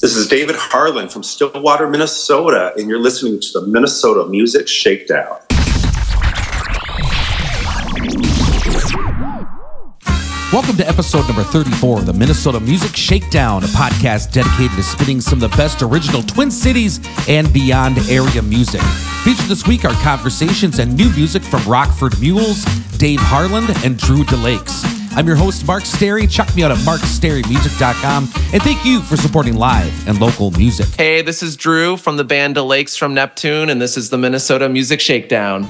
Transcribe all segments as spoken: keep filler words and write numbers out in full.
This is David Harland from Stillwater, Minnesota, and you're listening to the Minnesota Music Shakedown. Welcome to episode number thirty-four of the Minnesota Music Shakedown, a podcast dedicated to spinning some of the best original Twin Cities and beyond area music. Featured this week are conversations and new music from Rockford Mules, Dave Harland, and Drew DeLakes. I'm your host, Mark Stary. Check me out at mark stary music dot com. And thank you for supporting live and local music. Hey, this is Drew from the band DeLakes from Neptune, and this is the Minnesota Music Shakedown.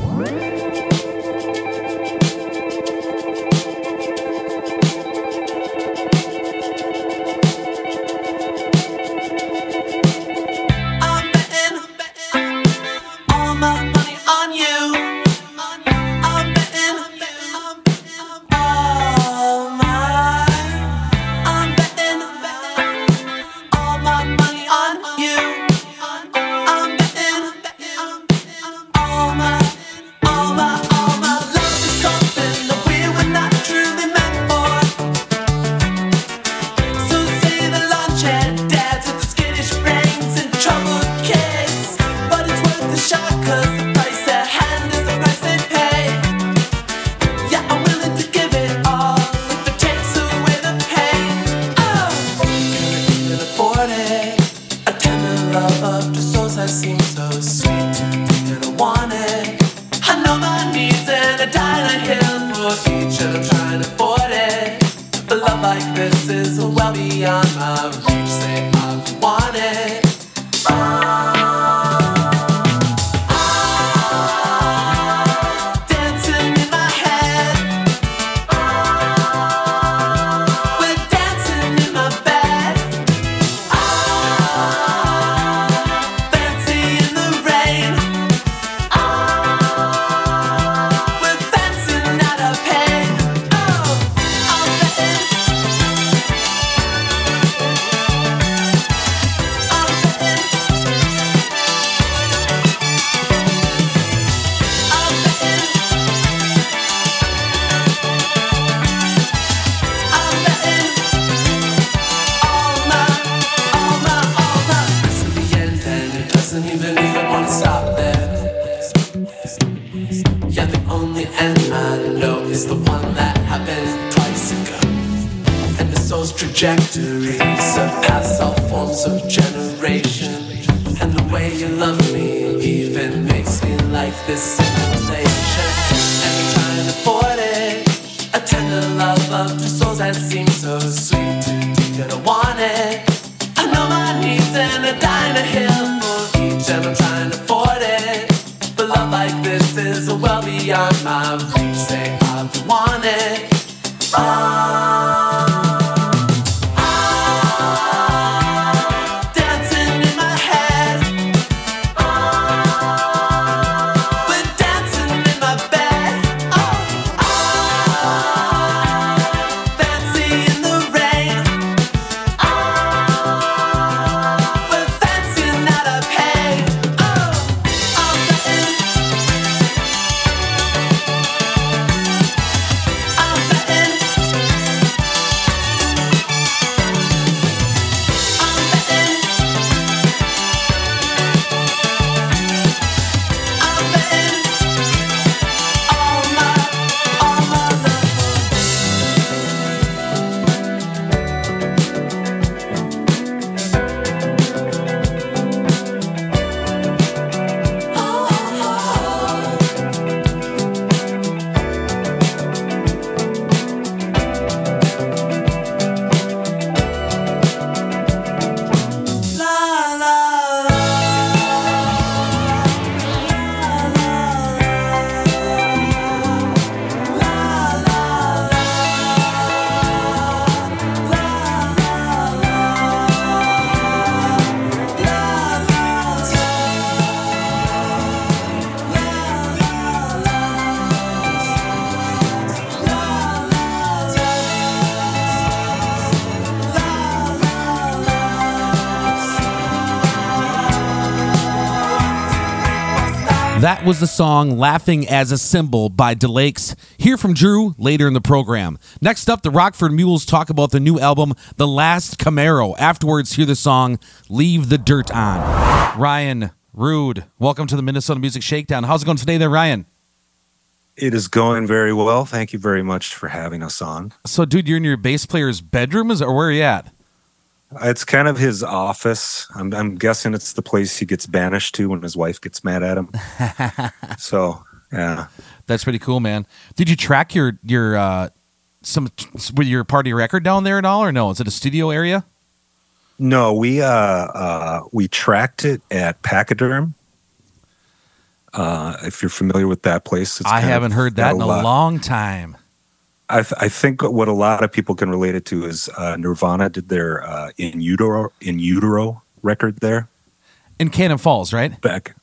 That was the song Laughing as a Symbol by DeLakes. Hear from Drew later in the program. Next up, the Rockford Mules talk about the new album, The Last Camaro. Afterwards, hear the song Leave the Dirt On. Ryan Rude, welcome to the Minnesota Music Shakedown. How's it going today there, Ryan? It is going very well. Thank you very much for having us on. So, dude, you're in your bass player's bedroom, is or where are you at? It's kind of his office. I'm, I'm guessing it's the place he gets banished to when his wife gets mad at him. So, yeah, that's pretty cool, man. Did you track your your uh, some with your party record down there at all, or no? Is it a studio area? No, we uh, uh, we tracked it at Pachyderm. Uh, if you're familiar with that place, it's I haven't heard that in a lot. long time. I, th- I think what a lot of people can relate it to is uh, Nirvana did their uh, In Utero In Utero record there in Cannon Falls, right? Back,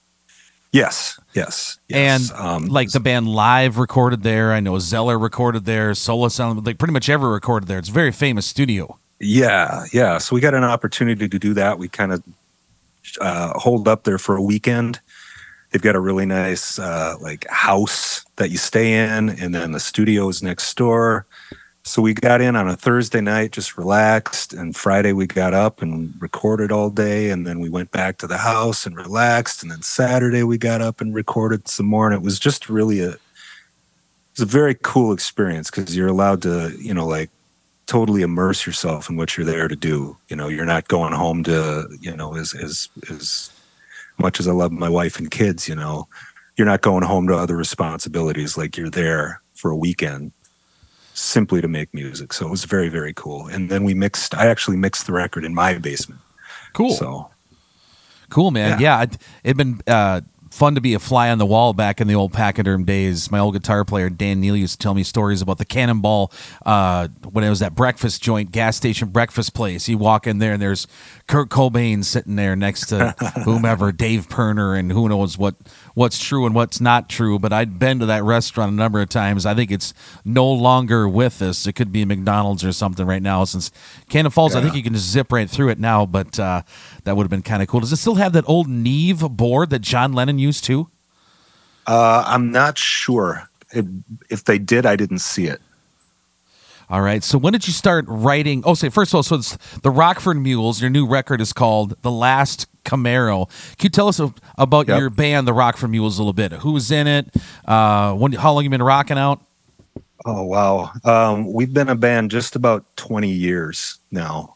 yes, yes, yes. And um, like the band Live recorded there. I know Zeller recorded there. Solo Sound, like pretty much everyone recorded there. It's a very famous studio. Yeah, yeah. So we got an opportunity to do that. We kind of uh, holed up there for a weekend. They've got a really nice uh, like house that you stay in, and then the studio is next door. So we got in on a Thursday night, just relaxed, and Friday we got up and recorded all day, and then we went back to the house and relaxed, and then Saturday we got up and recorded some more, and it was just really a it's a very cool experience because you're allowed to, you know, like totally immerse yourself in what you're there to do. You know, you're not going home to, you know, as as as much as I love my wife and kids, you know, you're not going home to other responsibilities. Like you're there for a weekend simply to make music. So it was very, very cool. And then we mixed, I actually mixed the record in my basement. Cool. So cool, man. Yeah. yeah it'd, it'd been uh, fun to be a fly on the wall back in the old Pachyderm days. My old guitar player, Dan Neal, used to tell me stories about the Cannonball uh, when it was that breakfast joint, gas station breakfast place. You walk in there and there's Kurt Cobain sitting there next to whomever, Dave Pirner, and who knows what what's true and what's not true. But I'd been to that restaurant a number of times. I think it's no longer with us. It could be McDonald's or something right now since Cannon Falls. Yeah. I think you can just zip right through it now, but uh, that would have been kind of cool. Does it still have that old Neve board that John Lennon used to? Uh, I'm not sure. It, if they did, I didn't see it. All right. So when did you start writing? Oh, say, first of all, so it's the Rockford Mules. Your new record is called The Last Camaro. Can you tell us about yep. your band, the Rockford Mules, a little bit? Who was in it? Uh, when? How long have you been rocking out? Oh, wow. Um, we've been a band just about twenty years now.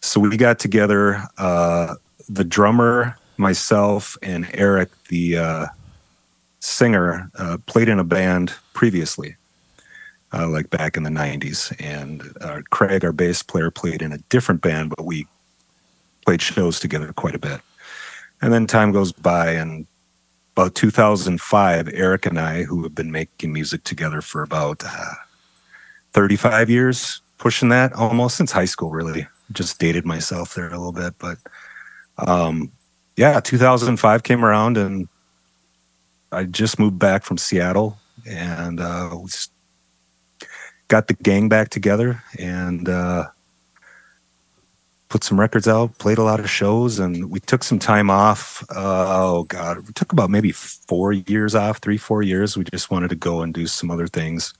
So we got together, uh, the drummer, myself, and Eric, the uh, singer, uh, played in a band previously. Uh, like back in the nineties. And uh, Craig, our bass player, played in a different band, but we played shows together quite a bit. And then time goes by, and about two thousand five, Eric and I, who have been making music together for about uh, thirty-five years, pushing that almost since high school, really. Just dated myself there a little bit. But um, yeah, two thousand five came around, and I just moved back from Seattle, and uh, we got the gang back together and uh, put some records out, played a lot of shows, and we took some time off. Uh, oh, God. It took about maybe four years off, three, four years. We just wanted to go and do some other things.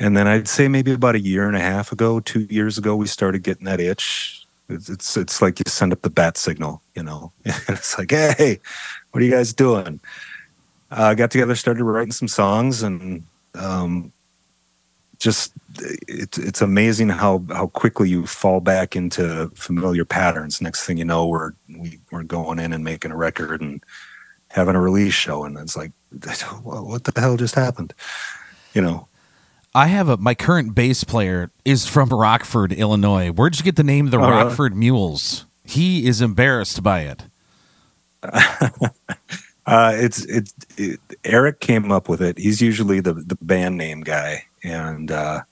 And then I'd say maybe about a year and a half ago, two years ago, we started getting that itch. It's it's, it's like you send up the bat signal, you know. It's like, hey, what are you guys doing? I uh, got together, started writing some songs, and um Just it's it's amazing how, how quickly you fall back into familiar patterns. Next thing you know, we're we, we're going in and making a record and having a release show, and it's like, what the hell just happened? You know, I have a my current bass player is from Rockford, Illinois. Where'd you get the name the oh, Rockford really? Mules? He is embarrassed by it. uh, it's it, it Eric came up with it. He's usually the the band name guy. And uh,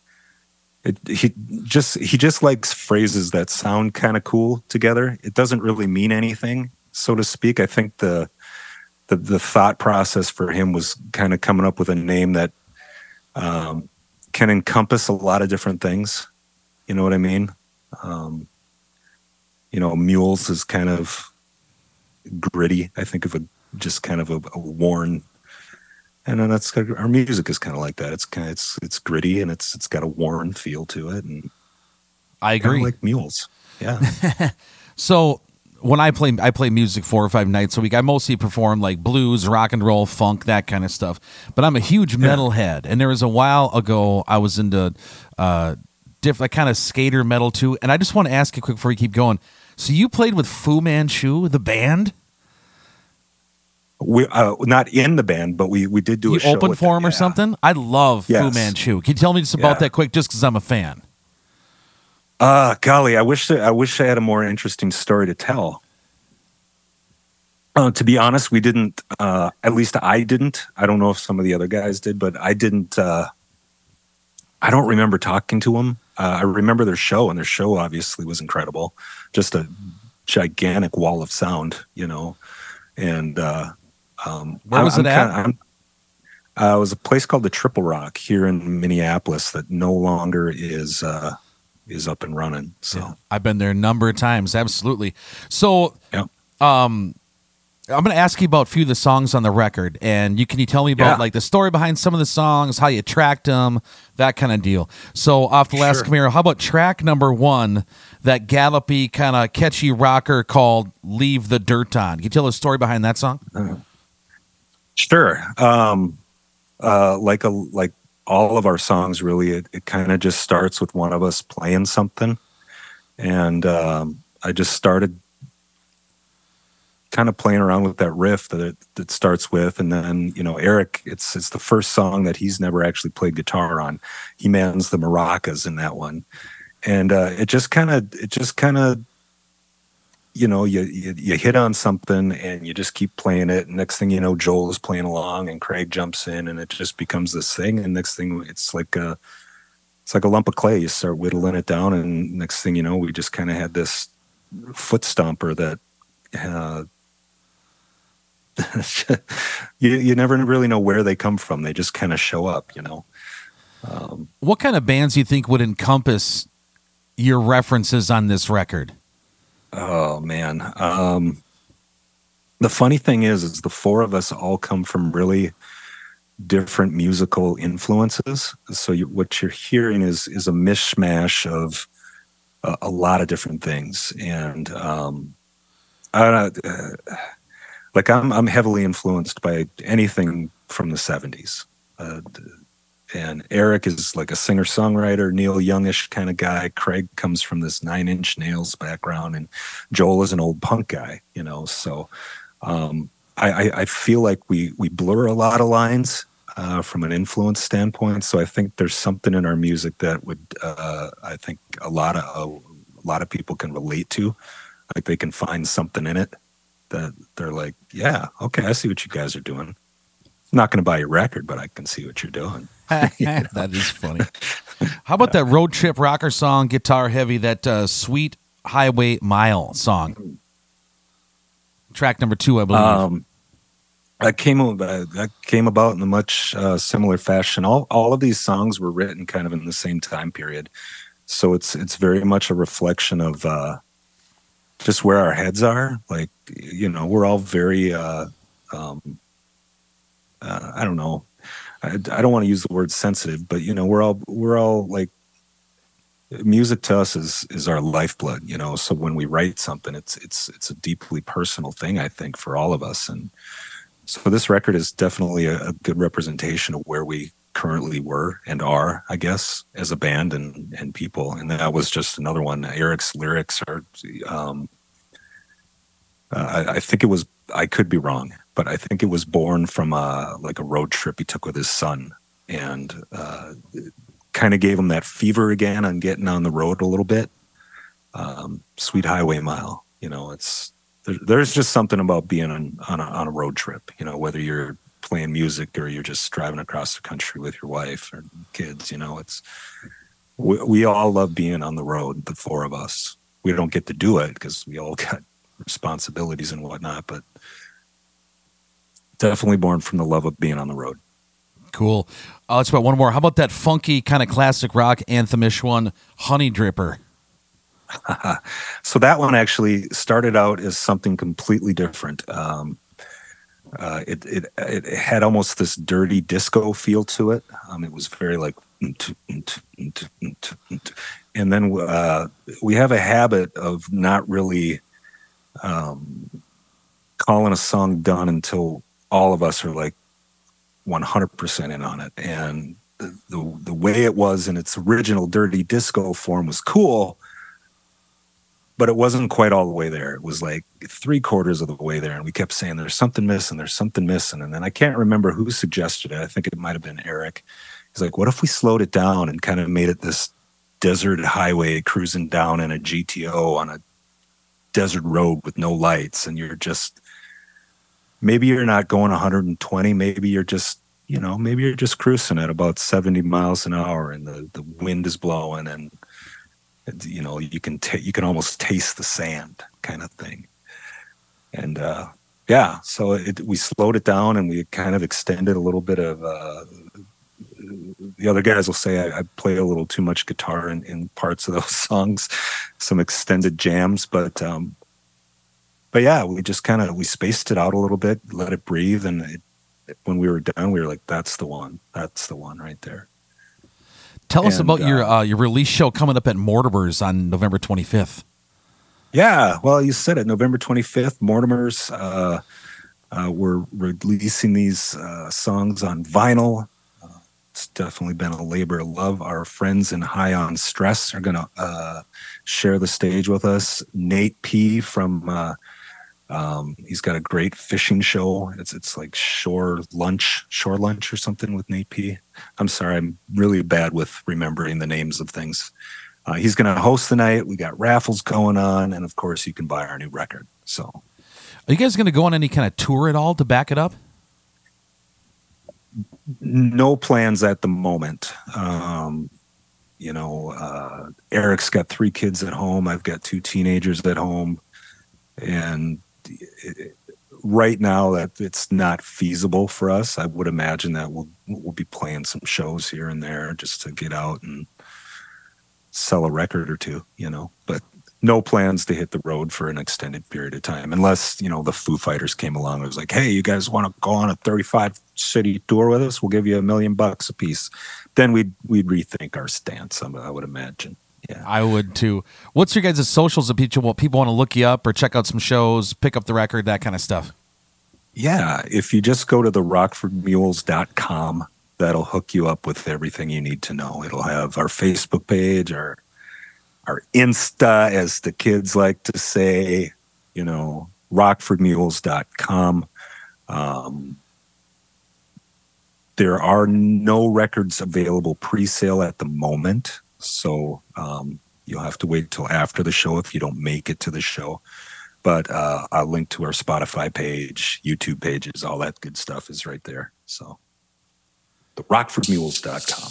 it, he just he just likes phrases that sound kind of cool together. It doesn't really mean anything, so to speak. I think the the, the thought process for him was kind of coming up with a name that um, can encompass a lot of different things. You know what I mean? Um, you know, mules is kind of gritty. I think of a just kind of a, a worn. And then that's our music is kind of like that. It's kind of, it's it's gritty and it's it's got a worn feel to it. And I agree, kind of like Mules, yeah. So when I play, I play music four or five nights a week. I mostly perform like blues, rock and roll, funk, that kind of stuff. But I'm a huge metalhead, and there was a while ago I was into uh, different like, kind of skater metal too. And I just want to ask you quick before you keep going. So you played with Fu Manchu, the band? We uh, not in the band, but we we did do you a show. You opened for him or yeah. something? I love yes. Fu Manchu. Can you tell me just about yeah. that quick, just because I'm a fan? Uh, golly, I wish that, I wish I had a more interesting story to tell. Uh, to be honest, we didn't. Uh, at least I didn't. I don't know if some of the other guys did, but I didn't. Uh, I don't remember talking to them. Uh, I remember their show, and their show obviously was incredible. Just a gigantic wall of sound, you know, and. Uh, Um, Where was I'm, it I'm at? Kinda, uh, it was a place called the Triple Rock here in Minneapolis that no longer is uh, is up and running. So yeah. I've been there a number of times, absolutely. So yeah. um, I'm going to ask you about a few of the songs on the record, and you can you tell me about yeah. like the story behind some of the songs, how you tracked them, that kind of deal. So off the Last sure. Camaro, how about track number one, that gallopy kind of catchy rocker called "Leave the Dirt On"? Can you tell the story behind that song? Uh-huh. Sure. Um, uh, like a, like all of our songs, really, it, it kind of just starts with one of us playing something. And um, I just started kind of playing around with that riff that it, it starts with. And then, you know, Eric, it's it's the first song that he's never actually played guitar on. He mans the maracas in that one. And uh, it just kind of, it just kind of, you know, you, you you hit on something and you just keep playing it. And next thing you know, Joel is playing along and Craig jumps in and it just becomes this thing. And next thing it's like a, it's like a lump of clay. You start whittling it down. And next thing you know, we just kind of had this foot stomper that uh, you, you never really know where they come from. They just kind of show up, you know. Um, what kind of bands do you think would encompass your references on this record? Oh man. Um, the funny thing is, is the four of us all come from really different musical influences. So you, what you're hearing is, is a mishmash of a, a lot of different things. And, um, I don't uh, like I'm, I'm heavily influenced by anything from the seventies. Uh, and Eric is like a singer-songwriter, Neil Youngish kind of guy. Craig comes from this Nine Inch Nails background, and Joel is an old punk guy, you know. So um, I, I feel like we we blur a lot of lines uh, from an influence standpoint. So I think there's something in our music that would uh, I think a lot of a, a lot of people can relate to. Like they can find something in it that they're like, yeah, okay, I see what you guys are doing. I'm not going to buy your record, but I can see what you're doing. You know? That is funny. How about that road trip rocker song, guitar heavy, that uh, Sweet Highway Mile song? Track number two, I believe. Um, I came I came about in a much uh, similar fashion. All all of these songs were written kind of in the same time period, so it's it's very much a reflection of uh, just where our heads are. Like, you know, we're all very uh, um, uh, I don't know. I don't want to use the word sensitive, but you know, we're all, we're all like music to us is, is our lifeblood, you know? So when we write something, it's, it's, it's a deeply personal thing, I think, for all of us. And so this record is definitely a, a good representation of where we currently were and are, I guess, as a band and, and people. And that was just another one. Eric's lyrics are, um, uh, I, I think it was, I could be wrong, but I think it was born from a, like a road trip he took with his son, and uh, kind of gave him that fever again on getting on the road a little bit. Um, Sweet Highway Mile, you know, it's there, there's just something about being on on a, on a road trip, you know, whether you're playing music or you're just driving across the country with your wife or kids, you know, it's we, we all love being on the road, the four of us. We don't get to do it because we all got responsibilities and whatnot, but definitely born from the love of being on the road. Cool. Uh, let's go one more. How about that funky kind of classic rock anthemish one, Honey Dripper? So that one actually started out as something completely different. Um, Uh, it, it it had almost this dirty disco feel to it. Um, it was very like, and then uh, we have a habit of not really um, calling a song done until all of us are like one hundred percent in on it. And the, the the way it was in its original dirty disco form was cool, but it wasn't quite all the way there. It was like three quarters of the way there. And we kept saying, there's something missing, there's something missing. And then I can't remember who suggested it. I think it might've been Eric. He's like, what if we slowed it down and kind of made it this desert highway cruising down in a G T O on a desert road with no lights? And you're just, maybe you're not going one hundred twenty. Maybe you're just, you know, maybe you're just cruising at about seventy miles an hour and the, the wind is blowing and, you know, you can ta- you can almost taste the sand kind of thing. And uh, yeah, so it, we slowed it down and we kind of extended a little bit of, uh, the other guys will say I, I play a little too much guitar in, in parts of those songs, some extended jams. But um, but yeah, we just kind of, we spaced it out a little bit, let it breathe. And it, when we were done, we were like, that's the one, that's the one right there. Tell and, us about uh, your uh, your release show coming up at Mortimer's on November twenty-fifth. Yeah, well, you said it, November twenty-fifth, Mortimer's. Uh, uh, we're releasing these uh, songs on vinyl. Uh, it's definitely been a labor of love. Our friends in High on Stress are going to uh, share the stage with us. Nate P from, uh, um, he's got a great fishing show. It's it's like Shore Lunch, Shore Lunch or something with Nate P. I'm sorry, I'm really bad with remembering the names of things. Uh, he's going to host the night. We got raffles going on, and of course, you can buy our new record. So, are you guys going to go on any kind of tour at all to back it up? No plans at the moment. Um, you know, uh, Eric's got three kids at home. I've got two teenagers at home, and it, right now, that it's not feasible for us. I would imagine that we'll we'll be playing some shows here and there just to get out and sell a record or two, you know. But no plans to hit the road for an extended period of time, unless, you know, the Foo Fighters came along and was like, "Hey, you guys want to go on a thirty-five city tour with us? We'll give you a million bucks a piece." Then we'd we'd rethink our stance. I would imagine. Yeah, I would too. What's your guys' socials if people, people want to look you up or check out some shows, pick up the record, that kind of stuff? Yeah, if you just go to the rockford mules dot com, that'll hook you up with everything you need to know. It'll have our Facebook page, our, our Insta, as the kids like to say, you know, rockford mules dot com. Um, there are no records available pre-sale at the moment. So um, you'll have to wait till after the show if you don't make it to the show. But uh, I'll link to our Spotify page, YouTube pages, all that good stuff is right there. So the rockford mules dot com.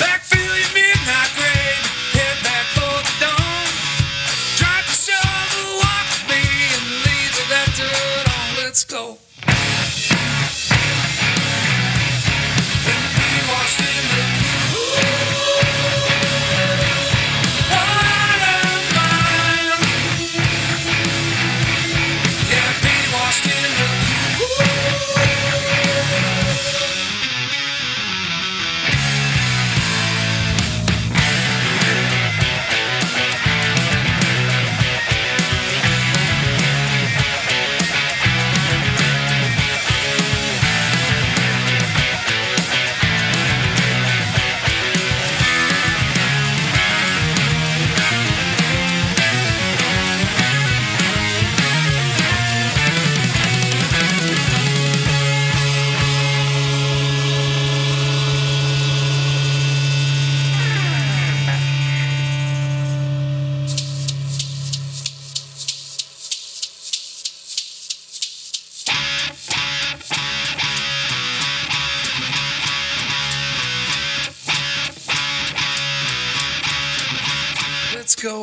Back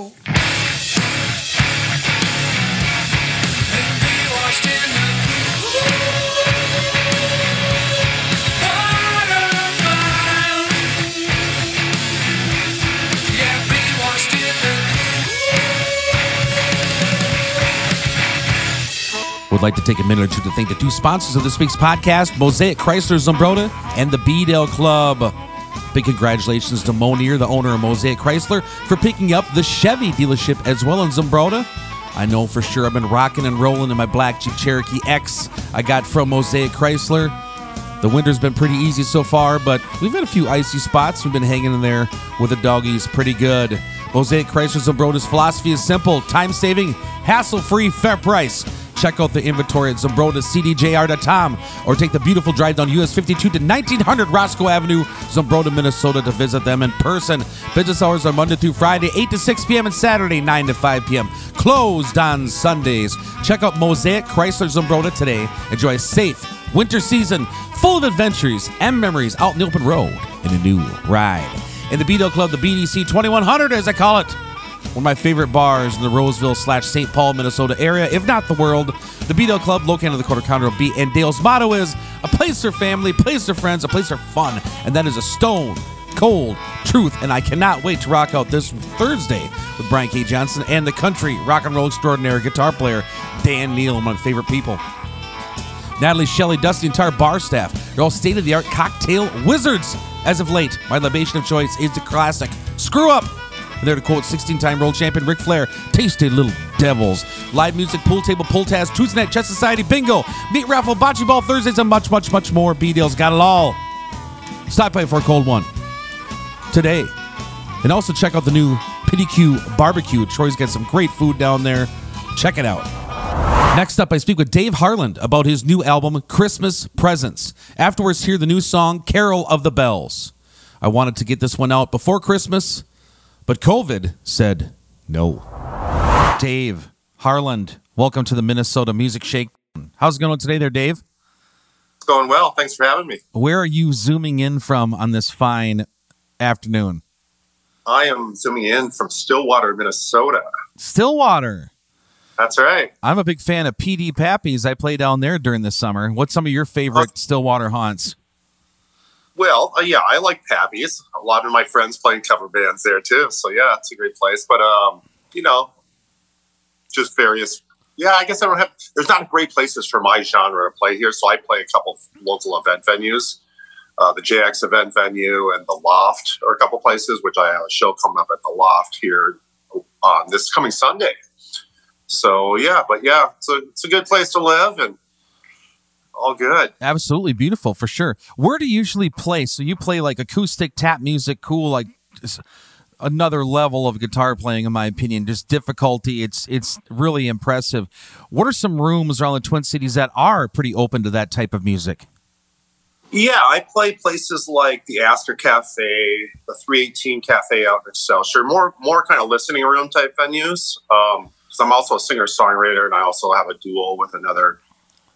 Joel. Would like to take a minute or two to thank the two sponsors of this week's podcast, Mosaic Chrysler Zumbrota and the B-Dale Club. Big congratulations to Monier, the owner of Mosaic Chrysler, for picking up the Chevy dealership as well in Zumbrota. I know for sure I've been rocking and rolling in my black Jeep Cherokee X I got from Mosaic Chrysler. The winter's been pretty easy so far, but we've had a few icy spots. We've been hanging in there with the doggies pretty good. Mosaic Chrysler Zumbrota's philosophy is simple, time-saving, hassle-free, fair price. Check out the inventory at Zumbrota C D J R dot com or take the beautiful drive down U S fifty-two to nineteen hundred Roscoe Avenue, Zumbrota, Minnesota to visit them in person. Business hours are Monday through Friday, eight to six p.m. and Saturday, nine to five p.m. Closed on Sundays. Check out Mosaic Chrysler Zumbrota today. Enjoy a safe winter season full of adventures and memories out in the open road in a new ride. In the B-Dale Club, the B D C twenty-one hundred as I call it. One of my favorite bars in the Roseville slash Saint Paul, Minnesota area, if not the world. The B-Dale Club, located in the corner of Conroe B and Dale's motto is a place for family, a place for friends, a place for fun. And that is a stone cold truth. And I cannot wait to rock out this Thursday with Brian K. Johnson and the country rock and roll extraordinaire guitar player Dan Neal, one of my favorite people. Natalie, Shelley, Dusty, and entire bar staff. They're all state-of-the-art cocktail wizards as of late. My libation of choice is the classic Screw Up. There to quote sixteen-time world champion Ric Flair, tasty little devils. Live music, pool table, pull tabs, Tuesday night, chess society, bingo, meat raffle, bocce ball Thursdays, and much, much, much more. B-Dale's got it all. Stop by for a cold one today. And also check out the new Pity Q Barbecue. Troy's got some great food down there. Check it out. Next up, I speak with Dave Harland about his new album, Christmas Presents. Afterwards, hear the new song, Carol of the Bells. I wanted to get this one out before Christmas, but COVID said no. Dave Harland, welcome to the Minnesota Music Shake. How's it going today there, Dave? It's going well. Thanks for having me. Where are you zooming in from on this fine afternoon? I am zooming in from Stillwater, Minnesota. Stillwater. That's right. I'm a big fan of P D Pappy's. I play down there during the summer. What's some of your favorite uh, Stillwater haunts? Well, uh, yeah, I like Pappy's. A lot of my friends playing cover bands there, too. So, yeah, it's a great place. But, um, you know, just various. Yeah, I guess I don't have. There's not great places for my genre to play here. So I play a couple of local event venues. Uh, the J X event venue and the Loft are a couple places, which I have a show coming up at the Loft here on this coming Sunday. So, yeah, but, yeah, it's a, it's a good place to live and all good. Absolutely beautiful, for sure. Where do you usually play? So you play like acoustic tap music, cool, like another level of guitar playing, in my opinion, just difficulty. It's it's really impressive. What are some rooms around the Twin Cities that are pretty open to that type of music? Yeah, I play places like the Astor Cafe, the three eighteen Cafe out in Excelsior, more more kind of listening room type venues. Um, because I'm also a singer-songwriter, and I also have a duo with another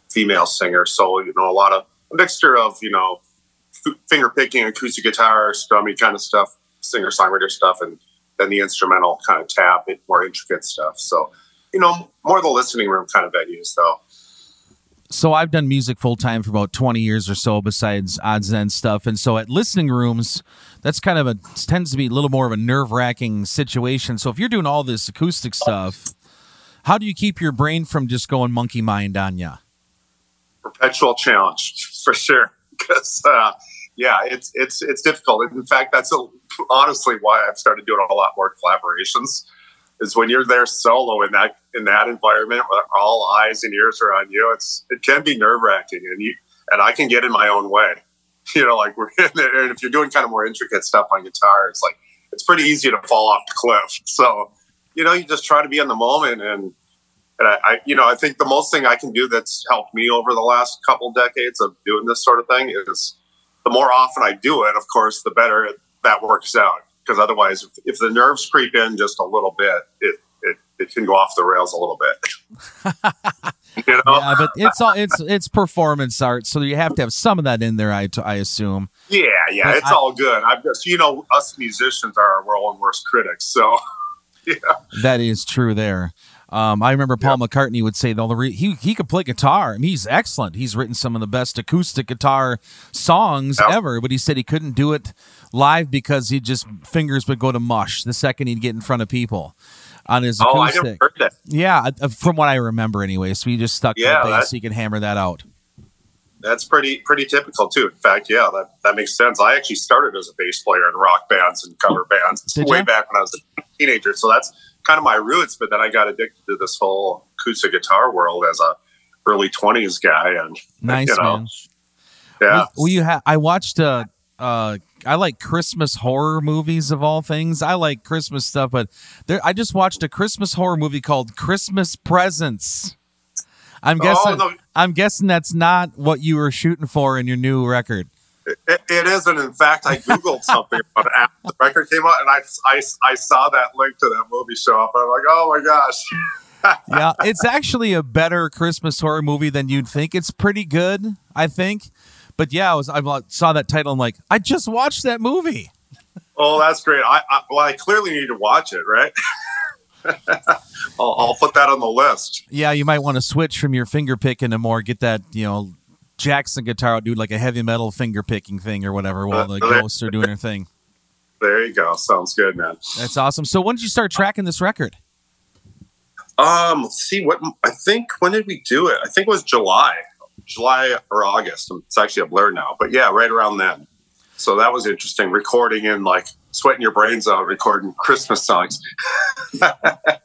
female singer, so you know a lot of a mixture of you know f- finger picking, acoustic guitar, strummy kind of stuff, singer songwriter stuff, and then the instrumental kind of tap, it more intricate stuff. So you know more of the listening room kind of venues, though. So I've done music full time for about twenty years or so, besides odds and ends stuff, and so at listening rooms, that's kind of a tends to be a little more of a nerve wracking situation. So if you're doing all this acoustic stuff, how do you keep your brain from just going monkey mind on you? Perpetual challenge for sure, because uh, yeah, it's it's it's difficult. In fact, that's a, honestly why I've started doing a lot more collaborations. Is when you're there solo in that in that environment, where all eyes and ears are on you, it's it can be nerve wracking, and you and I can get in my own way. You know, like we're in there, and if you're doing kind of more intricate stuff on guitar, it's like it's pretty easy to fall off the cliff. So you know, you just try to be in the moment and. And I, I, you know, I think the most thing I can do that's helped me over the last couple decades of doing this sort of thing is the more often I do it, of course, the better that works out. Because otherwise, if, if the nerves creep in just a little bit, it, it, it can go off the rails a little bit. You know? Yeah, but it's all it's it's performance art, so you have to have some of that in there, I, I assume. Yeah, yeah, but it's I, all good. I'm just, you know, us musicians are our world's worst critics, so. Yeah. That is true there. Um, I remember Paul yep. McCartney would say all the re- he he could play guitar. I mean, he's excellent. He's written some of the best acoustic guitar songs yep. ever, but he said he couldn't do it live because he just fingers would go to mush the second he'd get in front of people on his acoustic. Oh, I never heard that. Yeah, from what I remember anyway. So he just stuck yeah, to the bass so he could hammer that out. That's pretty pretty typical too. In fact, yeah, that, that makes sense. I actually started as a bass player in rock bands and cover bands Did way you? back when I was a teenager. So that's kind of my roots, but then I got addicted to this whole acoustic guitar world as a early twenties guy. And nice, you know, man. Yeah. Well, you ha- I watched. Uh, uh, I like Christmas horror movies of all things. I like Christmas stuff, but there, I just watched a Christmas horror movie called Christmas Presents. I'm guessing. Oh, no. I'm guessing that's not what you were shooting for in your new record. It, it isn't. In fact, I Googled something about it after the record came out, and I, I, I saw that link to that movie show up. And I'm like, oh my gosh. Yeah, it's actually a better Christmas horror movie than you'd think. It's pretty good, I think. But yeah, I, was, I saw that title. I'm like, I just watched that movie. Oh, that's great. I, I Well, I clearly need to watch it, right? I'll, I'll put that on the list. Yeah, you might want to switch from your finger picking to more, get that, you know, Jackson guitar dude, like a heavy metal finger picking thing or whatever while the ghosts are doing their thing. There you go. Sounds good, man. That's awesome. So when did you start tracking this record? Um, let's see what I think. When did we do it? I think it was July, July or August. It's actually a blur now, but yeah, right around then. So that was interesting. Recording in like sweating your brains out, recording Christmas songs.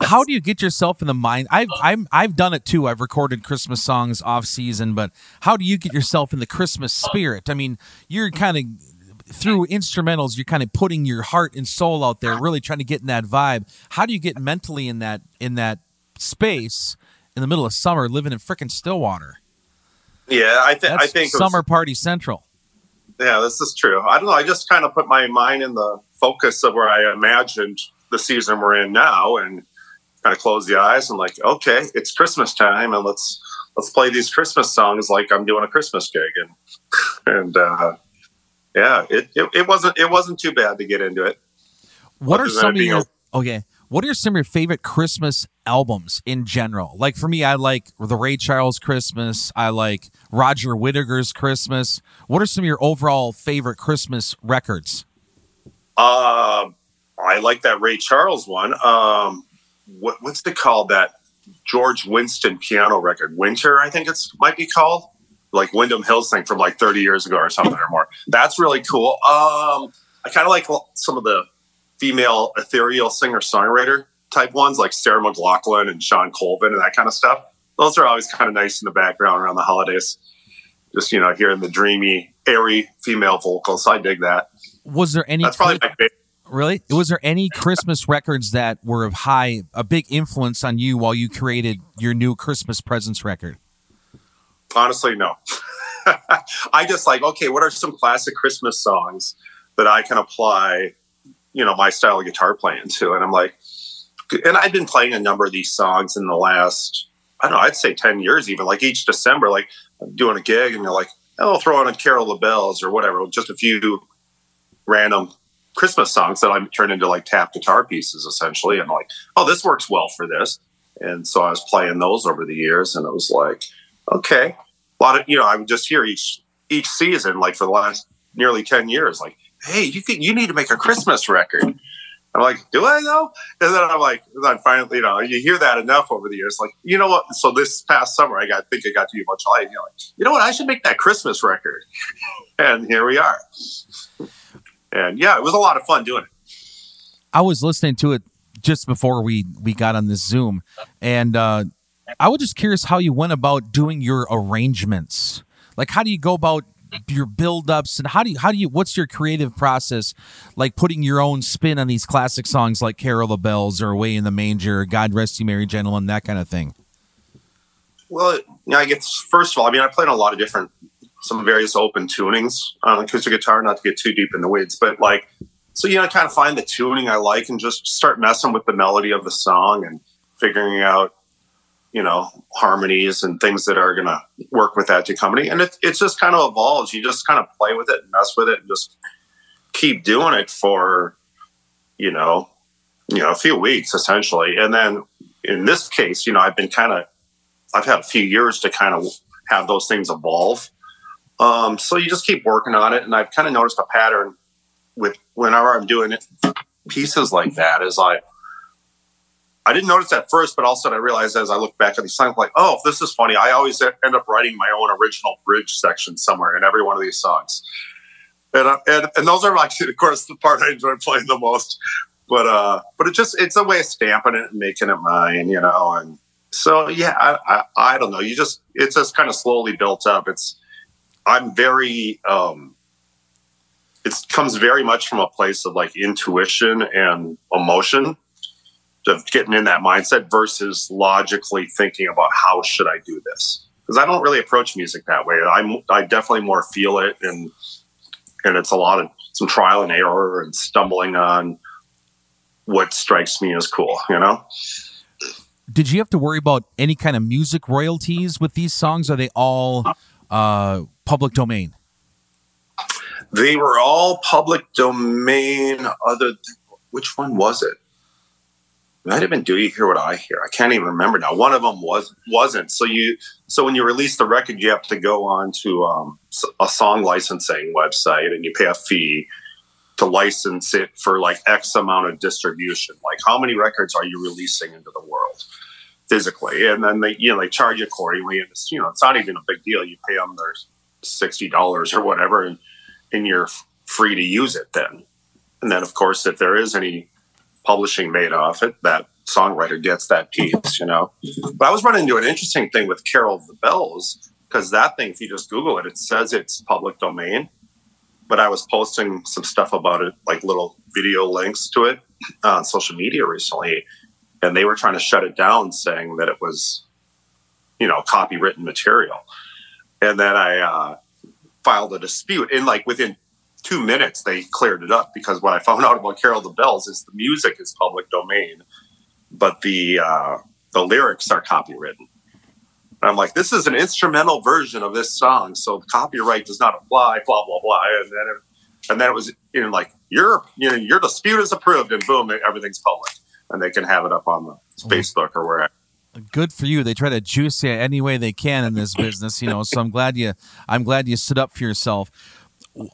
How do you get yourself in the mind? I've, I'm, I've done it too. I've recorded Christmas songs off season, but how do you get yourself in the Christmas spirit? I mean, you're kind of through instrumentals, you're kind of putting your heart and soul out there, really trying to get in that vibe. How do you get mentally in that, in that space in the middle of summer, living in frickin' Stillwater? Yeah. I, th- I think summer was- party central. Yeah, this is true. I don't know. I just kind of put my mind in the focus of where I imagined the season we're in now and kind of close the eyes and like, okay, it's Christmas time and let's, let's play these Christmas songs. Like I'm doing a Christmas gig. And, and, uh, yeah, it, it, it wasn't, it wasn't too bad to get into it. What are some of your, okay. What are some of your favorite Christmas albums in general? Like for me, I like the Ray Charles Christmas. I like Roger Whittaker's Christmas. What are some of your overall favorite Christmas records? Uh, I like that Ray Charles one. Um, what, what's it called? That George Winston piano record, Winter, I think it's might be called. Like Wyndham Hills thing from like thirty years ago or something or more. That's really cool. Um, I kind of like some of the female ethereal singer-songwriter type ones like Sarah McLaughlin and Sean Colvin and that kind of stuff. Those are always kind of nice in the background around the holidays. Just, you know, hearing the dreamy, airy female vocals. I dig that. Was there any? That's probably my favorite. Really? Was there any Christmas records that were of high, a big influence on you while you created your new Christmas Presents record? Honestly, no. I just like, okay, what are some classic Christmas songs that I can apply, you know, my style of guitar playing to? And I'm like, and I've been playing a number of these songs in the last, I don't know, I'd say ten years even, like each December, like I'm doing a gig and you're like, oh, I'll throw on a Carol of the Bells or whatever, just a few random Christmas songs that I've turned into like tap guitar pieces essentially. And like, oh, this works well for this. And so I was playing those over the years and it was like, okay, a lot of, you know, I'm just here each, each season, like for the last nearly ten years, like, hey, you can, you need to make a Christmas record. I'm like, do I though? And then I'm like, I'm finally, you know, you hear that enough over the years. Like, you know what? So this past summer, I got, I think I got to you much light. You know, like, you know what? I should make that Christmas record. And here we are. And yeah, it was a lot of fun doing it. I was listening to it just before we, we got on this Zoom. And uh, I was just curious how you went about doing your arrangements. Like, how do you go about your buildups and how do you, how do you, what's your creative process? Like putting your own spin on these classic songs like Carol of the Bells or Away in the Manger, or God Rest You Merry Gentlemen, that kind of thing. Well, you know, I guess, first of all, I mean, I played a lot of different, some various open tunings on acoustic guitar, not to get too deep in the weeds, but like, so, you know, I kind of find the tuning I like and just start messing with the melody of the song and figuring out, you know, harmonies and things that are going to work with that to company. And it, it just kind of evolves. You just kind of play with it and mess with it and just keep doing it for, you know, you know, a few weeks essentially. And then in this case, you know, I've been kind of, I've had a few years to kind of have those things evolve. Um, so you just keep working on it. And I've kind of noticed a pattern with whenever I'm doing it, pieces like that is like, I didn't notice at first, but all of a sudden I realized as I look back at these songs, like, oh, this is funny. I always end up writing my own original bridge section somewhere in every one of these songs. And, uh, and, and those are actually, of course, the part I enjoy playing the most. But uh, but it just, it's a way of stamping it and making it mine, you know. And so, yeah, I, I, I don't know. You just, it's just kind of slowly built up. It's, I'm very, um, it comes very much from a place of like intuition and emotion, of getting in that mindset versus logically thinking about how should I do this? Because I don't really approach music that way. I'm, I definitely more feel it. And, and it's a lot of some trial and error and stumbling on what strikes me as cool, you know? Did you have to worry about any kind of music royalties with these songs? Are they all uh, public domain? They were all public domain. Other, th- which one was it? It might have been Do You Hear What I Hear? I can't even remember now. One of them was, wasn't. So you so when you release the record, you have to go on to um, a song licensing website and you pay a fee to license it for like X amount of distribution. Like how many records are you releasing into the world physically? And then they, you know, they charge you accordingly. And it's, you know, it's not even a big deal. You pay them their sixty dollars or whatever, and, and you're free to use it then. And then, of course, if there is any publishing made off it, that songwriter gets that piece, you know. But I was running into an interesting thing with Carol of the Bells, because that thing, if you just Google it, it says it's public domain. But I was posting some stuff about it, like little video links to it on social media recently, and they were trying to shut it down, saying that it was, you know, copywritten material. And then I uh, filed a dispute, and like within two minutes, they cleared it up, because what I found out about Carol of the Bells is the music is public domain, but the uh, the lyrics are copywritten. And I'm like, this is an instrumental version of this song, so the copyright does not apply. Blah blah blah. And then it, and then it was, you know, like your you know your dispute is approved, and boom, everything's public, and they can have it up on the Facebook or wherever. Good for you. They try to juice you any way they can in this business, you know. So I'm glad you I'm glad you stood up for yourself.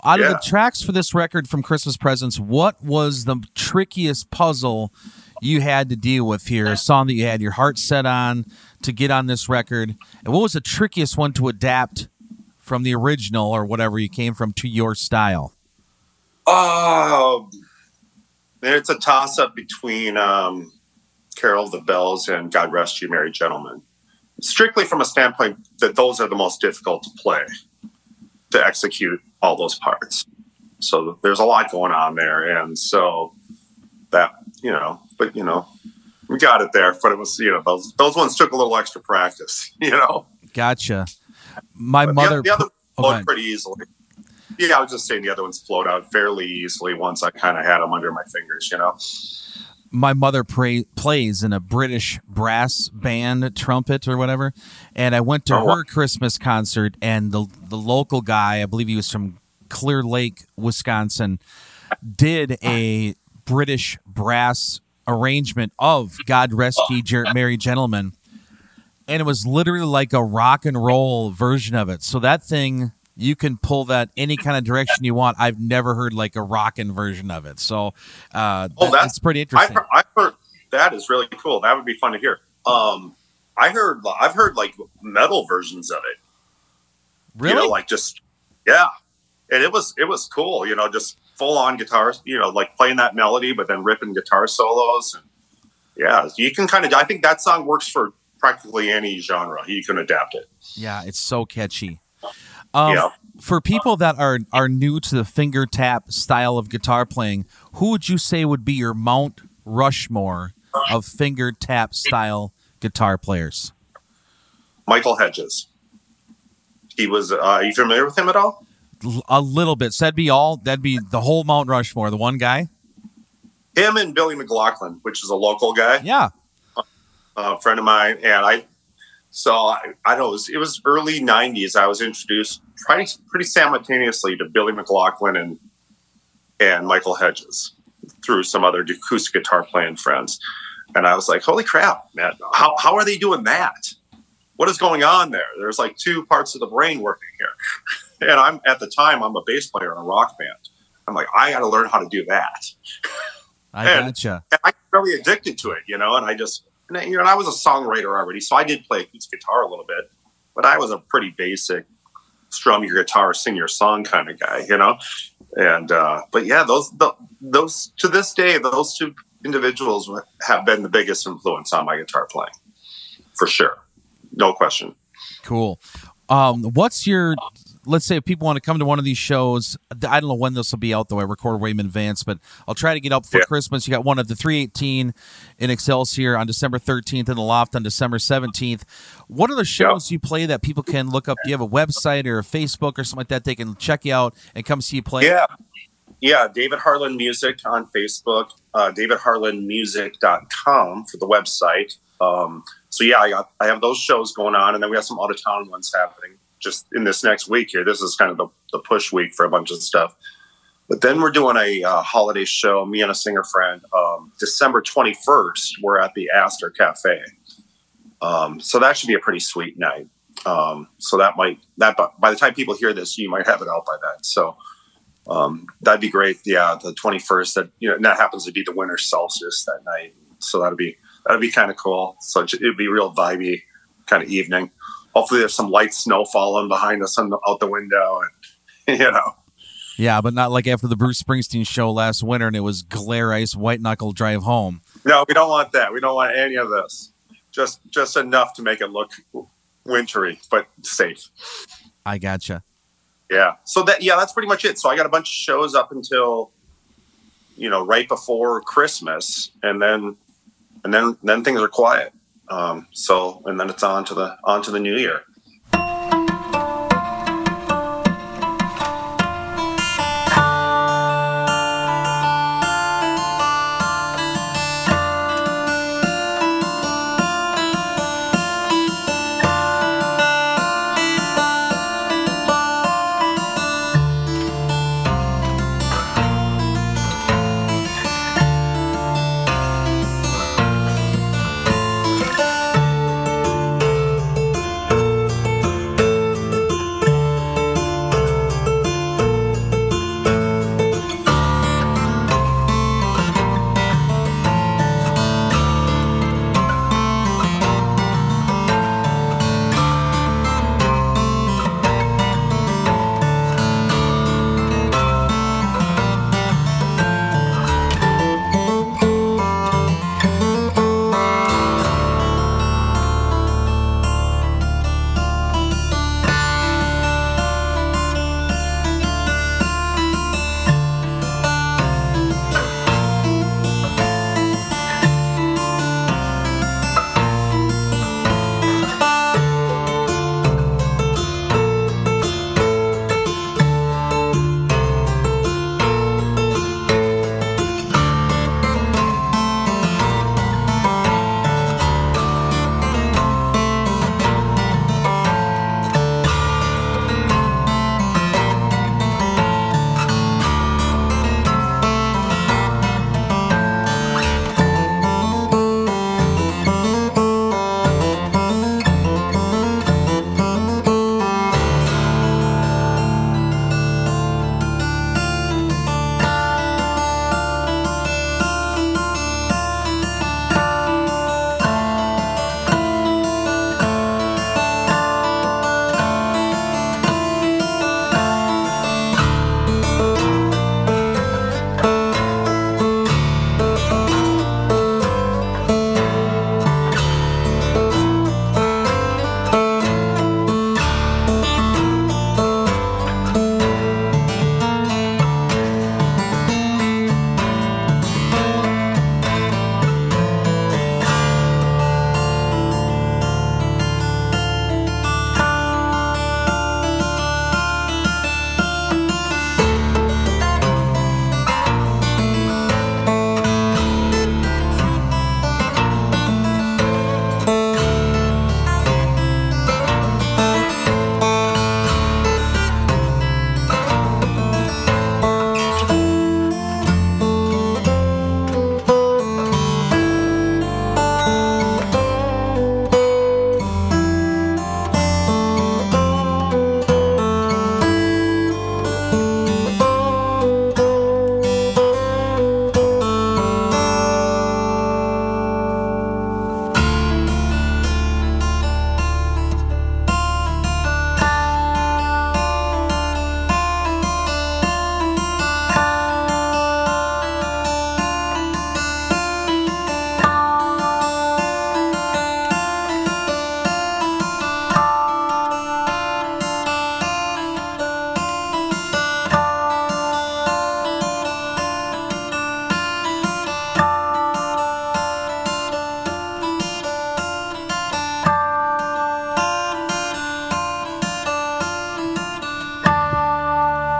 Out of yeah. the tracks for this record from Christmas Presents, what was the trickiest puzzle you had to deal with here? A song that you had your heart set on to get on this record. And what was the trickiest one to adapt from the original or whatever you came from to your style? Oh, um, it's a toss-up between um, Carol of the Bells and God Rest You Merry Gentlemen. Strictly from a standpoint that those are the most difficult to play, to execute all those parts. So there's a lot going on there. And so that, you know, but, you know, we got it there, but it was, you know, those, those ones took a little extra practice, you know? Gotcha. My but mother. The, the other one flowed oh, pretty easily. Yeah. I was just saying the other ones flowed out fairly easily once I kind of had them under my fingers, you know? My mother pray, plays in a British brass band, trumpet or whatever, and I went to oh, her Christmas concert, and the the local guy, I believe he was from Clear Lake, Wisconsin, did a British brass arrangement of God Rest Ye Merry Gentlemen, and it was literally like a rock and roll version of it. So that thing, you can pull that any kind of direction you want. I've never heard like a rockin' version of it. So uh, oh, that, that's, that's pretty interesting. I've heard, I've heard that is really cool. That would be fun to hear. Um, I heard, I've heard like metal versions of it. Really? You know, like just, yeah. And it was, it was cool, you know, just full on guitars, you know, like playing that melody, but then ripping guitar solos. And yeah, you can kind of, I think that song works for practically any genre. You can adapt it. Yeah. It's so catchy. Um, yeah. For people that are, are new to the finger tap style of guitar playing, who would you say would be your Mount Rushmore of finger tap style guitar players? Michael Hedges. He was. Uh, are you familiar with him at all? A little bit. So that'd be all. That'd be the whole Mount Rushmore. The one guy. Him and Billy McLaughlin, which is a local guy. Yeah, uh, a friend of mine, and I. So I, I know it was, it was early nineties. I was introduced pretty, pretty simultaneously to Billy McLaughlin and and Michael Hedges. through some other acoustic guitar playing friends. And I was like, holy crap, man, how how are they doing that? What is going on there? There's like two parts of the brain working here. And I'm at the time, I'm a bass player in a rock band. I'm like, I got to learn how to do that. I and, gotcha. And I got really addicted to it, you know, and I just, and, you know, and I was a songwriter already, so I did play acoustic guitar a little bit, but I was a pretty basic strum your guitar, sing your song kind of guy, you know? And, uh, but yeah, those, the, those, to this day, those two individuals have been the biggest influence on my guitar playing, for sure. No question. Cool. Um, what's your, let's say if people want to come to one of these shows, I don't know when this will be out, though. I record way in advance, but I'll try to get up for yeah. Christmas. You got one at the three eighteen in Excelsior on December thirteenth and the Loft on December seventeenth. What are the shows yeah. you play that people can look up? Do you have a website or a Facebook or something like that? They can check you out and come see you play? Yeah. Yeah, David Harland Music on Facebook, uh, david harland music dot com for the website. Um, so yeah, I got I have those shows going on, and then we have some out of town ones happening just in this next week here. This is kind of the, the push week for a bunch of stuff. But then we're doing a uh, holiday show, me and a singer friend, um, December twenty-first. We're at the Astor Cafe, um, so that should be a pretty sweet night. Um, so that might that by the time people hear this, you might have it out by then. So um, that'd be great. Yeah, the twenty-first. That you know, and that happens to be the winter solstice that night. So that'd be. That'd be kind of cool. So it'd be real vibey kind of evening. Hopefully there's some light snow falling behind us on the, out the window, and you know. Yeah, but not like after the Bruce Springsteen show last winter and it was glare ice, white knuckle drive home. No, we don't want that. We don't want any of this. Just just enough to make it look wintry, but safe. I gotcha. Yeah. So that yeah, that's pretty much it. So I got a bunch of shows up until, you know, right before Christmas, and then And then, then things are quiet. Um, so, and then it's on to the on to the new year.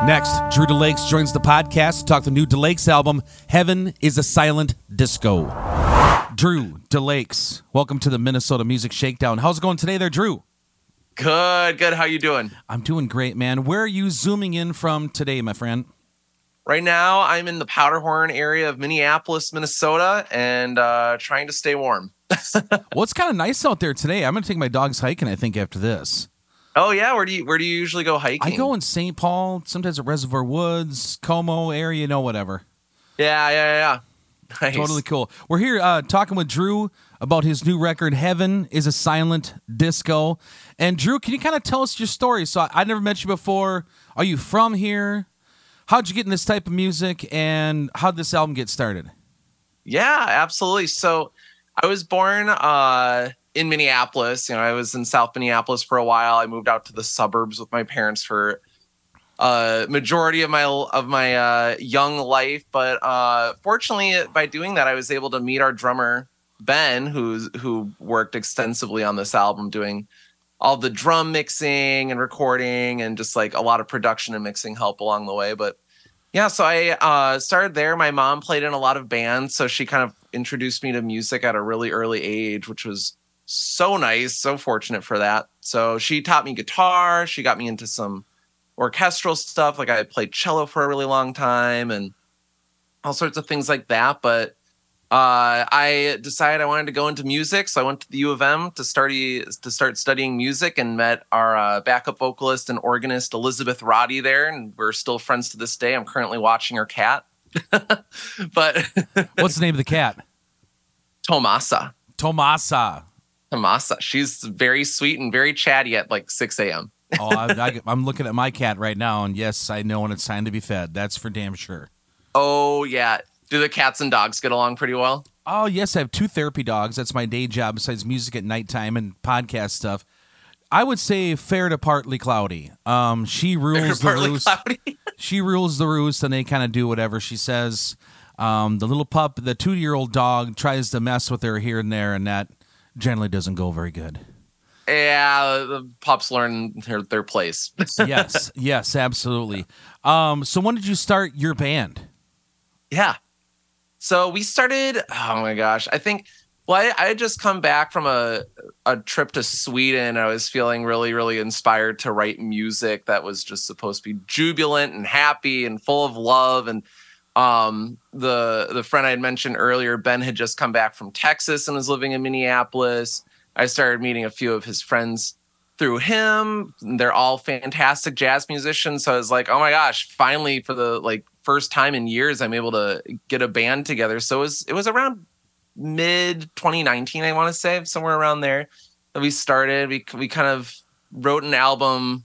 Next, Drew DeLakes joins the podcast to talk the new DeLakes album, Heaven is a Silent Disco. Drew DeLakes, welcome to the Minnesota Music Shakedown. How's it going today there, Drew? Good, good. How you doing? I'm doing great, man. Where are you zooming in from today, my friend? Right now, I'm in the Powderhorn area of Minneapolis, Minnesota, and uh, trying to stay warm. Well, it's kind of nice out there today. I'm going to take my dogs hiking, I think, after this. Oh yeah, where do you where do you usually go hiking? I go in Saint Paul, sometimes at Reservoir Woods, Como area, you know, whatever. Yeah, yeah, yeah. Nice. Totally cool. We're here uh, talking with Drew about his new record, Heaven is a Silent Disco. And Drew, can you kind of tell us your story? So I, I never met you before. Are you from here? How'd you get in this type of music, and how'd this album get started? Yeah, absolutely. So I was born Uh, in Minneapolis. You know, I was in South Minneapolis for a while. I moved out to the suburbs with my parents for a uh, majority of my of my uh, young life. But uh, fortunately, by doing that, I was able to meet our drummer, Ben, who's, who worked extensively on this album, doing all the drum mixing and recording and just like a lot of production and mixing help along the way. But yeah, so I uh, started there. My mom played in a lot of bands, so she kind of introduced me to music at a really early age, which was so nice, so fortunate for that. So she taught me guitar. She got me into some orchestral stuff. Like I played cello for a really long time and all sorts of things like that. But uh, I decided I wanted to go into music. So I went to the U of M to start, to start studying music and met our uh, backup vocalist and organist, Elizabeth Roddy, there. And we're still friends to this day. I'm currently watching her cat. But what's the name of the cat? Tomasa. Tomasa. Masa. She's very sweet and very chatty at like six a.m. oh, I, I, I'm looking at my cat right now, and yes, I know when it's time to be fed. That's for damn sure. Oh, yeah. Do the cats and dogs get along pretty well? Oh, yes. I have two therapy dogs. That's my day job besides music at nighttime and podcast stuff. I would say fair to partly cloudy. Um, she rules the roost. She rules the roost, and they kind of do whatever she says. Um, the little pup, the two-year-old dog, tries to mess with her here and there, and that generally doesn't go very good. Yeah, the pups learn their, their place. Yes, yes, absolutely. Um, so when did you start your band? Yeah. So we started, oh my gosh, I think, well, I, I had just come back from a, a trip to Sweden. I was feeling really, really inspired to write music that was just supposed to be jubilant and happy and full of love. And Um, the, the friend I had mentioned earlier, Ben, had just come back from Texas and was living in Minneapolis. I started meeting a few of his friends through him. They're all fantastic jazz musicians. So I was like, oh my gosh, finally for the like first time in years, I'm able to get a band together. So it was, it was around mid twenty nineteen, I want to say, somewhere around there that we started. We, we kind of wrote an album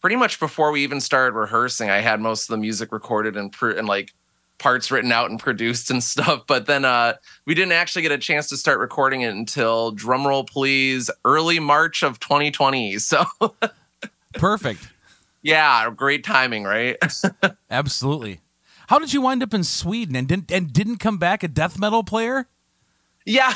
pretty much before we even started rehearsing. I had most of the music recorded and, pr- and like parts written out and produced and stuff. But then uh, we didn't actually get a chance to start recording it until, drumroll please, early March of twenty twenty. So perfect. Yeah, great timing, right? Absolutely. How did you wind up in Sweden and didn't and didn't come back a death metal player? Yeah,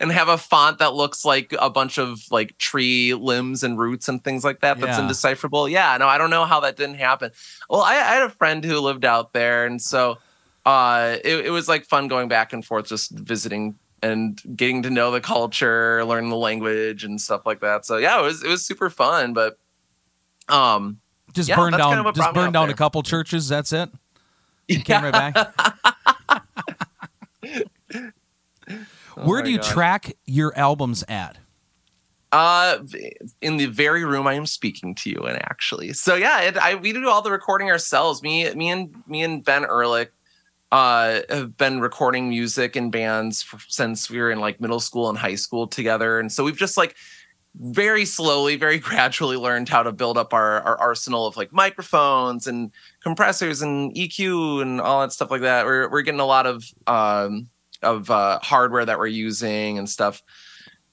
and have a font that looks like a bunch of like tree limbs and roots and things like that. That's yeah. indecipherable. Yeah, no, I don't know how that didn't happen. Well, I, I had a friend who lived out there, and so uh, it, it was like fun going back and forth, just visiting and getting to know the culture, learning the language and stuff like that. So yeah, it was it was super fun. But um, just yeah, burn down, kind of just burn down there. A couple churches. That's it. You yeah. came right back. Where oh do you God. track your albums at? Uh, in the very room I am speaking to you in, actually. So yeah, it, I, we do all the recording ourselves. Me, me and me and Ben Ehrlich uh, have been recording music in bands for, since we were in like middle school and high school together. And so we've just like very slowly, very gradually learned how to build up our, our arsenal of like microphones and compressors and E Q and all that stuff like that. We're, we're getting a lot of, um, of uh, hardware that we're using and stuff.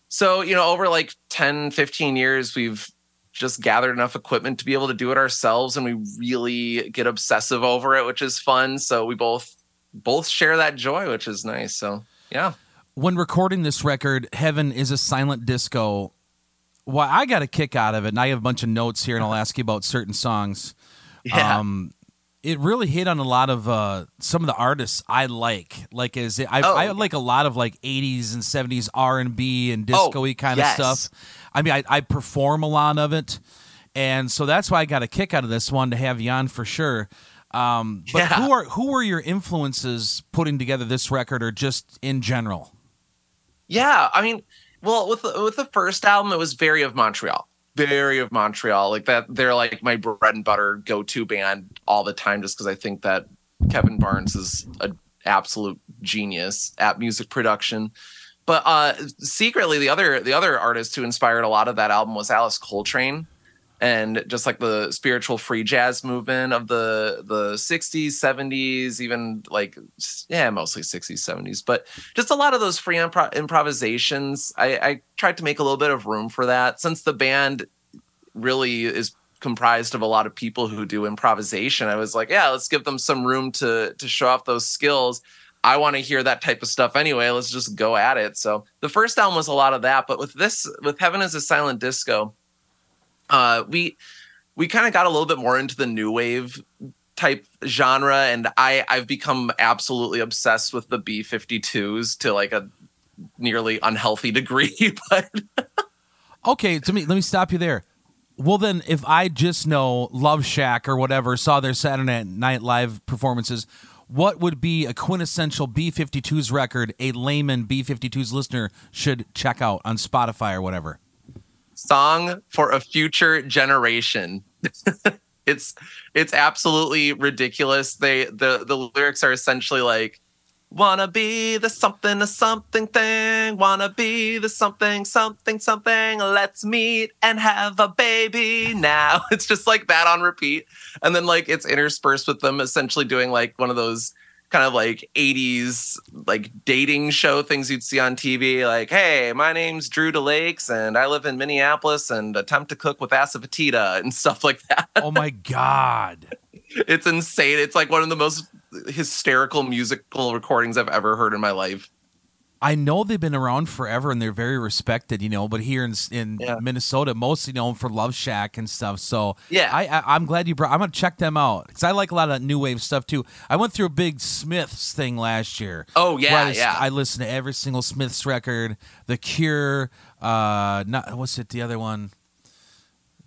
So, you know, over like ten, fifteen years, we've just gathered enough equipment to be able to do it ourselves. And we really get obsessive over it, which is fun. So we both, both share that joy, which is nice. So, yeah. When recording this record, Heaven is a Silent Disco, well, I got a kick out of it. And I have a bunch of notes here, and I'll ask you about certain songs. Yeah. Um, it really hit on a lot of uh, some of the artists I like. Like as I, oh, I like a lot of like eighties and seventies R and B and disco-y oh, kind yes. of stuff. I mean, I, I perform a lot of it. And so that's why I got a kick out of this one to have you on for sure. Um, but yeah. who are who were your influences putting together this record, or just in general? Yeah, I mean, well, with the, with the first album, it was very of Montreal, very of Montreal. Like that, they're like my bread and butter go to band all the time, just because I think that Kevin Barnes is an absolute genius at music production. But uh, secretly, the other the other artist who inspired a lot of that album was Alice Coltrane. And just like the spiritual free jazz movement of the the sixties, seventies, even like, yeah, mostly sixties, seventies. But just a lot of those free impro- improvisations, I, I tried to make a little bit of room for that. Since the band really is comprised of a lot of people who do improvisation, I was like, yeah, let's give them some room to to show off those skills. I want to hear that type of stuff anyway. Let's just go at it. So the first album was a lot of that. But with this, with Heaven is a Silent Disco, Uh, we we kind of got a little bit more into the new wave type genre, and I, I've become absolutely obsessed with the B fifty-twos to like a nearly unhealthy degree. But okay, to me, let me stop you there. Well, then, if I just know Love Shack or whatever, saw their Saturday Night Live performances, what would be a quintessential B fifty-twos record a layman B fifty-twos listener should check out on Spotify or whatever? Song for a Future Generation. it's it's absolutely ridiculous. They the the lyrics are essentially like, wanna be the something a something thing, wanna be the something something something, let's meet and have a baby now. It's just like that on repeat. And then like it's interspersed with them essentially doing like one of those kind of like eighties like dating show things you'd see on T V, like, hey, my name's Drew DeLakes and I live in Minneapolis and attempt to cook with asafoetida and stuff like that. Oh my God. It's insane. It's like one of the most hysterical musical recordings I've ever heard in my life. I know they've been around forever and they're very respected, you know, but here in in yeah. Minnesota, mostly known for Love Shack and stuff. So yeah, I, I, I'm glad you brought, I'm going to check them out because I like a lot of new wave stuff too. I went through a big Smiths thing last year. Oh yeah. I, yeah. I listened to every single Smiths record, The Cure, uh, not, what's it? The other one,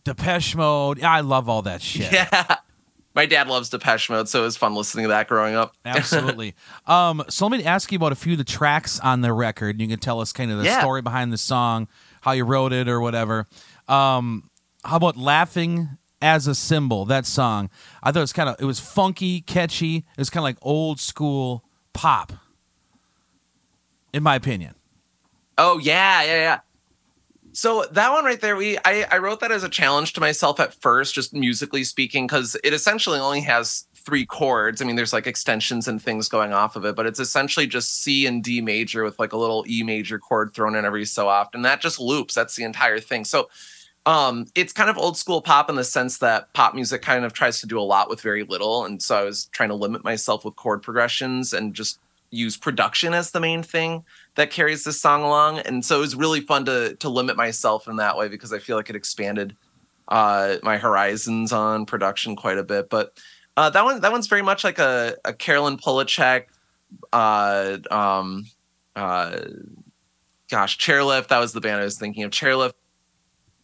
Depeche Mode. I love all that shit. Yeah. My dad loves Depeche Mode, so it was fun listening to that growing up. Absolutely. Um, so let me ask you about a few of the tracks on the record. You can tell us kind of the yeah. story behind the song, how you wrote it or whatever. Um, how about Laughing as a Symbol, that song? I thought it was kind of, it was funky, catchy. It was kind of like old school pop, in my opinion. Oh, yeah, yeah, yeah. So that one right there, we I, I wrote that as a challenge to myself at first, just musically speaking, because it essentially only has three chords. I mean, there's like extensions and things going off of it, but it's essentially just C and D major with like a little E major chord thrown in every so often. That just loops. That's the entire thing. So um, it's kind of old school pop in the sense that pop music kind of tries to do a lot with very little. And so I was trying to limit myself with chord progressions and just use production as the main thing that carries this song along. And so it was really fun to to limit myself in that way because I feel like it expanded uh, my horizons on production quite a bit. But uh, that one that one's very much like a, a Carolyn Polachek, uh, um, uh, gosh, Chairlift. That was the band I was thinking of, Chairlift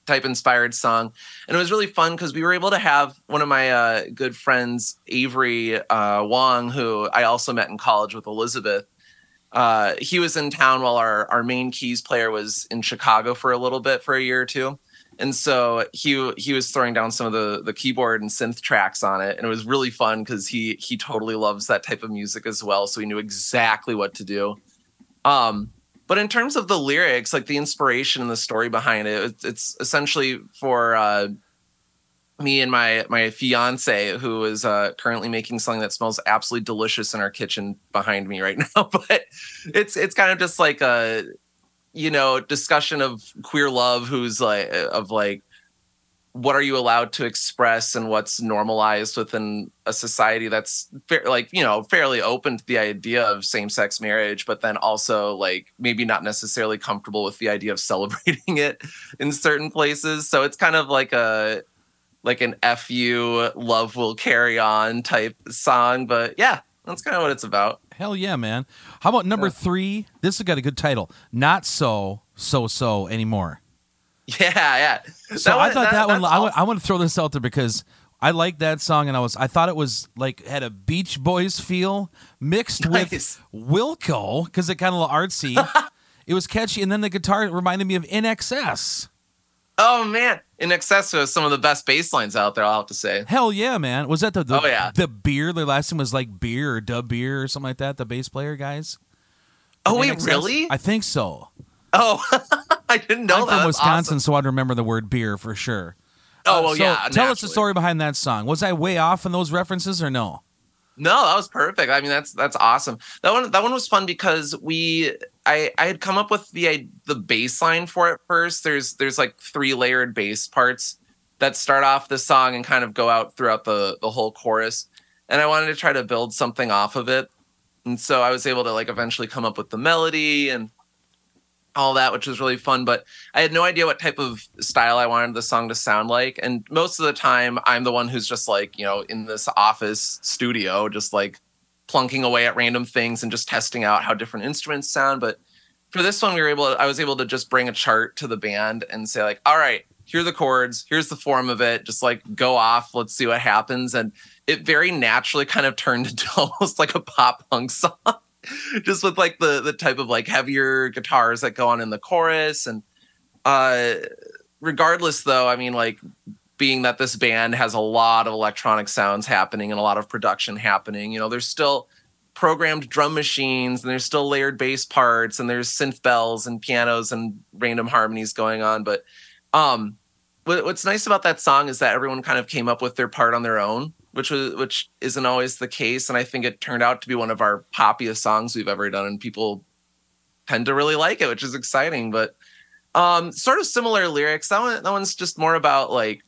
type inspired song. And it was really fun because we were able to have one of my uh, good friends, Avery uh, Wong, who I also met in college with Elizabeth. Uh, he was in town while our, our main keys player was in Chicago for a little bit, for a year or two. And so he he was throwing down some of the, the keyboard and synth tracks on it. And it was really fun because he, he totally loves that type of music as well. So he knew exactly what to do. Um, But in terms of the lyrics, like the inspiration and the story behind it, it's essentially for uh, me and my my fiance, who is uh, currently making something that smells absolutely delicious in our kitchen behind me right now. But it's it's kind of just like a, you know, discussion of queer love, who's like of like, what are you allowed to express and what's normalized within a society that's fair, like, you know, fairly open to the idea of same-sex marriage, but then also like maybe not necessarily comfortable with the idea of celebrating it in certain places. So it's kind of like a like an F you, love will carry on type song. But yeah, that's kind of what it's about. Hell yeah, man. How about number yeah. three? This has got a good title. Not So, So, So Anymore. Yeah, yeah. That so one, I thought that, that one, I want, I want to throw this out there because I like that song, and I was I thought it was like had a Beach Boys feel mixed nice. with Wilco because it kind of artsy. It was catchy, and then the guitar reminded me of I N X S. Oh man, I N X S was some of the best bass lines out there, I'll have to say. Hell yeah, man. Was that the the, oh, yeah. the beer? Their last name was like Beer or Dub Beer or something like that. The bass player guys. Oh wait, I N X S? Really? I think so. Oh, I didn't know I'm that. I'm from That's Wisconsin, awesome. So I'd remember the word beer for sure. Oh, well, uh, so yeah. Tell naturally. us the story behind that song. Was I way off in those references or no? No, that was perfect. I mean, that's that's awesome. That one that one was fun because we I, I had come up with the the bass line for it first. There's there's like three layered bass parts that start off the song and kind of go out throughout the the whole chorus. And I wanted to try to build something off of it. And so I was able to like eventually come up with the melody and all that, which was really fun, but I had no idea what type of style I wanted the song to sound like. And most of the time, I'm the one who's just like, you know, in this office studio, just like plunking away at random things and just testing out how different instruments sound. But for this one, we were able to, I was able to just bring a chart to the band and say like, all right, here are the chords, here's the form of it, just like go off, let's see what happens. And it very naturally kind of turned into almost like a pop punk song. Just with like the the type of like heavier guitars that go on in the chorus. And uh, regardless, though, I mean, like being that this band has a lot of electronic sounds happening and a lot of production happening, you know, there's still programmed drum machines and there's still layered bass parts and there's synth bells and pianos and random harmonies going on. But um, what, what's nice about that song is that everyone kind of came up with their part on their own. Which was which isn't always the case, and I think it turned out to be one of our poppiest songs we've ever done, and people tend to really like it, which is exciting. But um, sort of similar lyrics. That one, that one's just more about like,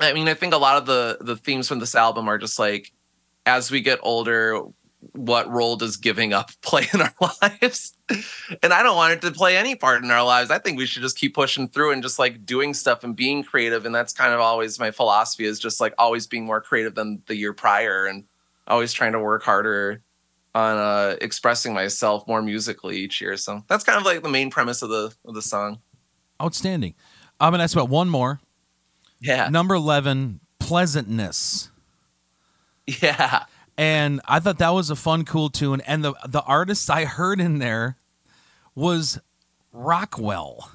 I mean, I think a lot of the the themes from this album are just like, as we get older, what role does giving up play in our lives? And I don't want it to play any part in our lives. I think we should just keep pushing through and just like doing stuff and being creative. And that's kind of always my philosophy, is just like always being more creative than the year prior and always trying to work harder on uh, expressing myself more musically each year. So that's kind of like the main premise of the of the song. Outstanding. I'm gonna ask about one more. Yeah. Number eleven, Pleasantness. Yeah. And I thought that was a fun, cool tune. And the the artist I heard in there was Rockwell.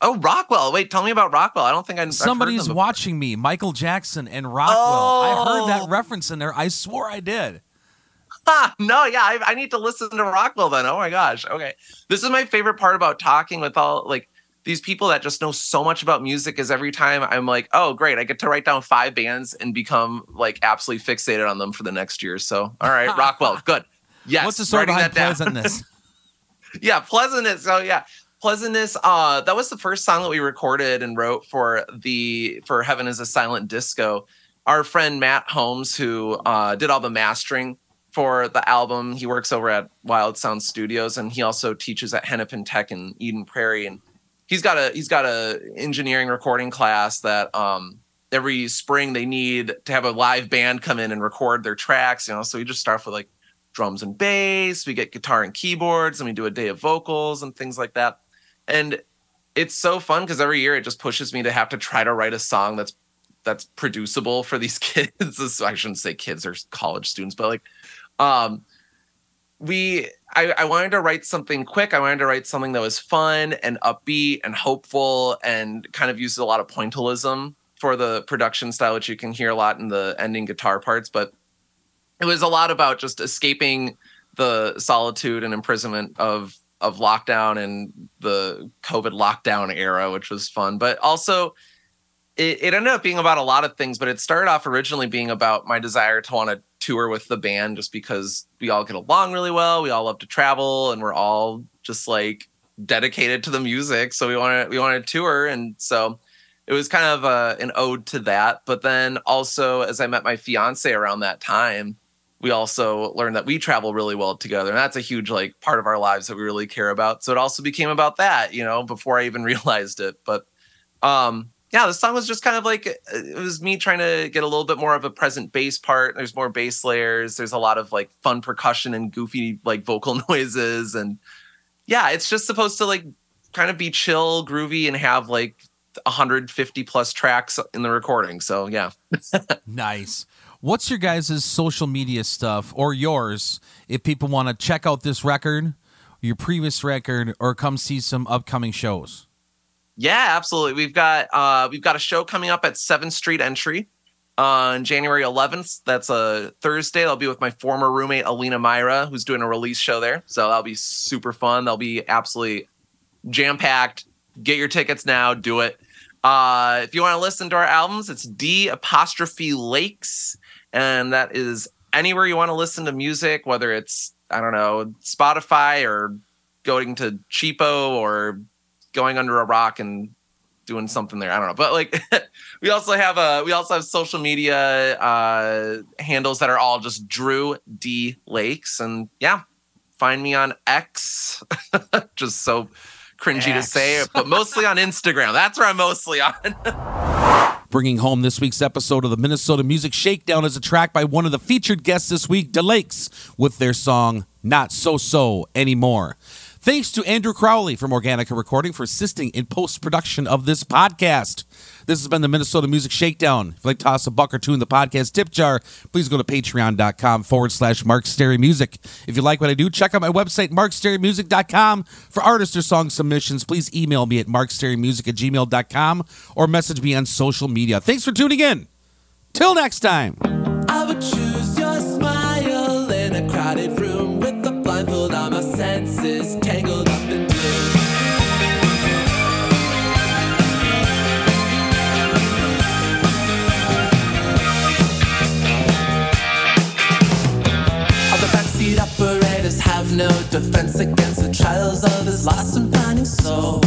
Oh, Rockwell. Wait, tell me about Rockwell. I don't think I Somebody's Watching Me, Michael Jackson and Rockwell. Oh. I heard that reference in there. I swore I did. Ah, no, yeah, I, I need to listen to Rockwell then. Oh, my gosh. Okay. This is my favorite part about talking with all, like, these people that just know so much about music, is every time I'm like, oh, great, I get to write down five bands and become like absolutely fixated on them for the next year. So, all right, Rockwell, good. Yes. What's the story behind Pleasantness? yeah, Pleasantness. Oh, yeah. Pleasantness. Uh, that was the first song that we recorded and wrote for the for Heaven is a Silent Disco. Our friend Matt Holmes, who uh, did all the mastering for the album, he works over at Wild Sound Studios, and he also teaches at Hennepin Tech in Eden Prairie. And He's got a he's got a engineering recording class that um, every spring they need to have a live band come in and record their tracks. You know, so we just start with like drums and bass. We get guitar and keyboards, and we do a day of vocals and things like that. And it's so fun because every year it just pushes me to have to try to write a song that's that's producible for these kids. I shouldn't say kids or college students, but like um, we. I, I wanted to write something quick. I wanted to write something that was fun and upbeat and hopeful and kind of used a lot of pointillism for the production style, which you can hear a lot in the ending guitar parts. But it was a lot about just escaping the solitude and imprisonment of, of lockdown and the COVID lockdown era, which was fun. But also it, it ended up being about a lot of things, but it started off originally being about my desire to want to tour with the band, just because we all get along really well, we all love to travel, and we're all just like dedicated to the music, so we want to we want to tour. And so it was kind of a, an ode to that. But then also, as I met my fiance around that time, we also learned that we travel really well together, and that's a huge like part of our lives that we really care about. So it also became about that, you know, before I even realized it. But um yeah, the song was just kind of like, it was me trying to get a little bit more of a present bass part. There's more bass layers. There's a lot of like fun percussion and goofy like vocal noises. And yeah, it's just supposed to like kind of be chill, groovy, and have like one hundred fifty plus tracks in the recording. So yeah. Nice. What's your guys' social media stuff, or yours, if people want to check out this record, your previous record, or come see some upcoming shows? Yeah, absolutely. We've got uh, we've got a show coming up at seventh Street Entry on January eleventh. That's a Thursday. I'll be with my former roommate, Alina Myra, who's doing a release show there. So that'll be super fun. They'll be absolutely jam-packed. Get your tickets now. Do it. Uh, if you want to listen to our albums, it's D apostrophe Lakes. And that is anywhere you want to listen to music, whether it's, I don't know, Spotify or going to Cheapo or going under a rock and doing something there. I don't know. But like, we also have a, we also have social media uh, handles that are all just Drew DeLakes. And yeah, find me on X. Just so cringy X. to say, but mostly on Instagram. That's where I'm mostly on. Bringing home this week's episode of the Minnesota Music Shakedown is a track by one of the featured guests this week, DeLakes, with their song, Not So So Anymore. Thanks to Andrew Crowley from Organica Recording for assisting in post-production of this podcast. This has been the Minnesota Music Shakedown. If you'd like to toss a buck or two in the podcast tip jar, please go to patreon.com forward slash Mark Stary Music. If you like what I do, check out my website, mark stary music dot com. For artist or song submissions, please email me at markstarymusic at gmail.com or message me on social media. Thanks for tuning in. Till next time. I would choose your smile in a crowded room with the blindfold on my senses tangled up in blue. Operators have no defense against the trials of his lost and finding soul.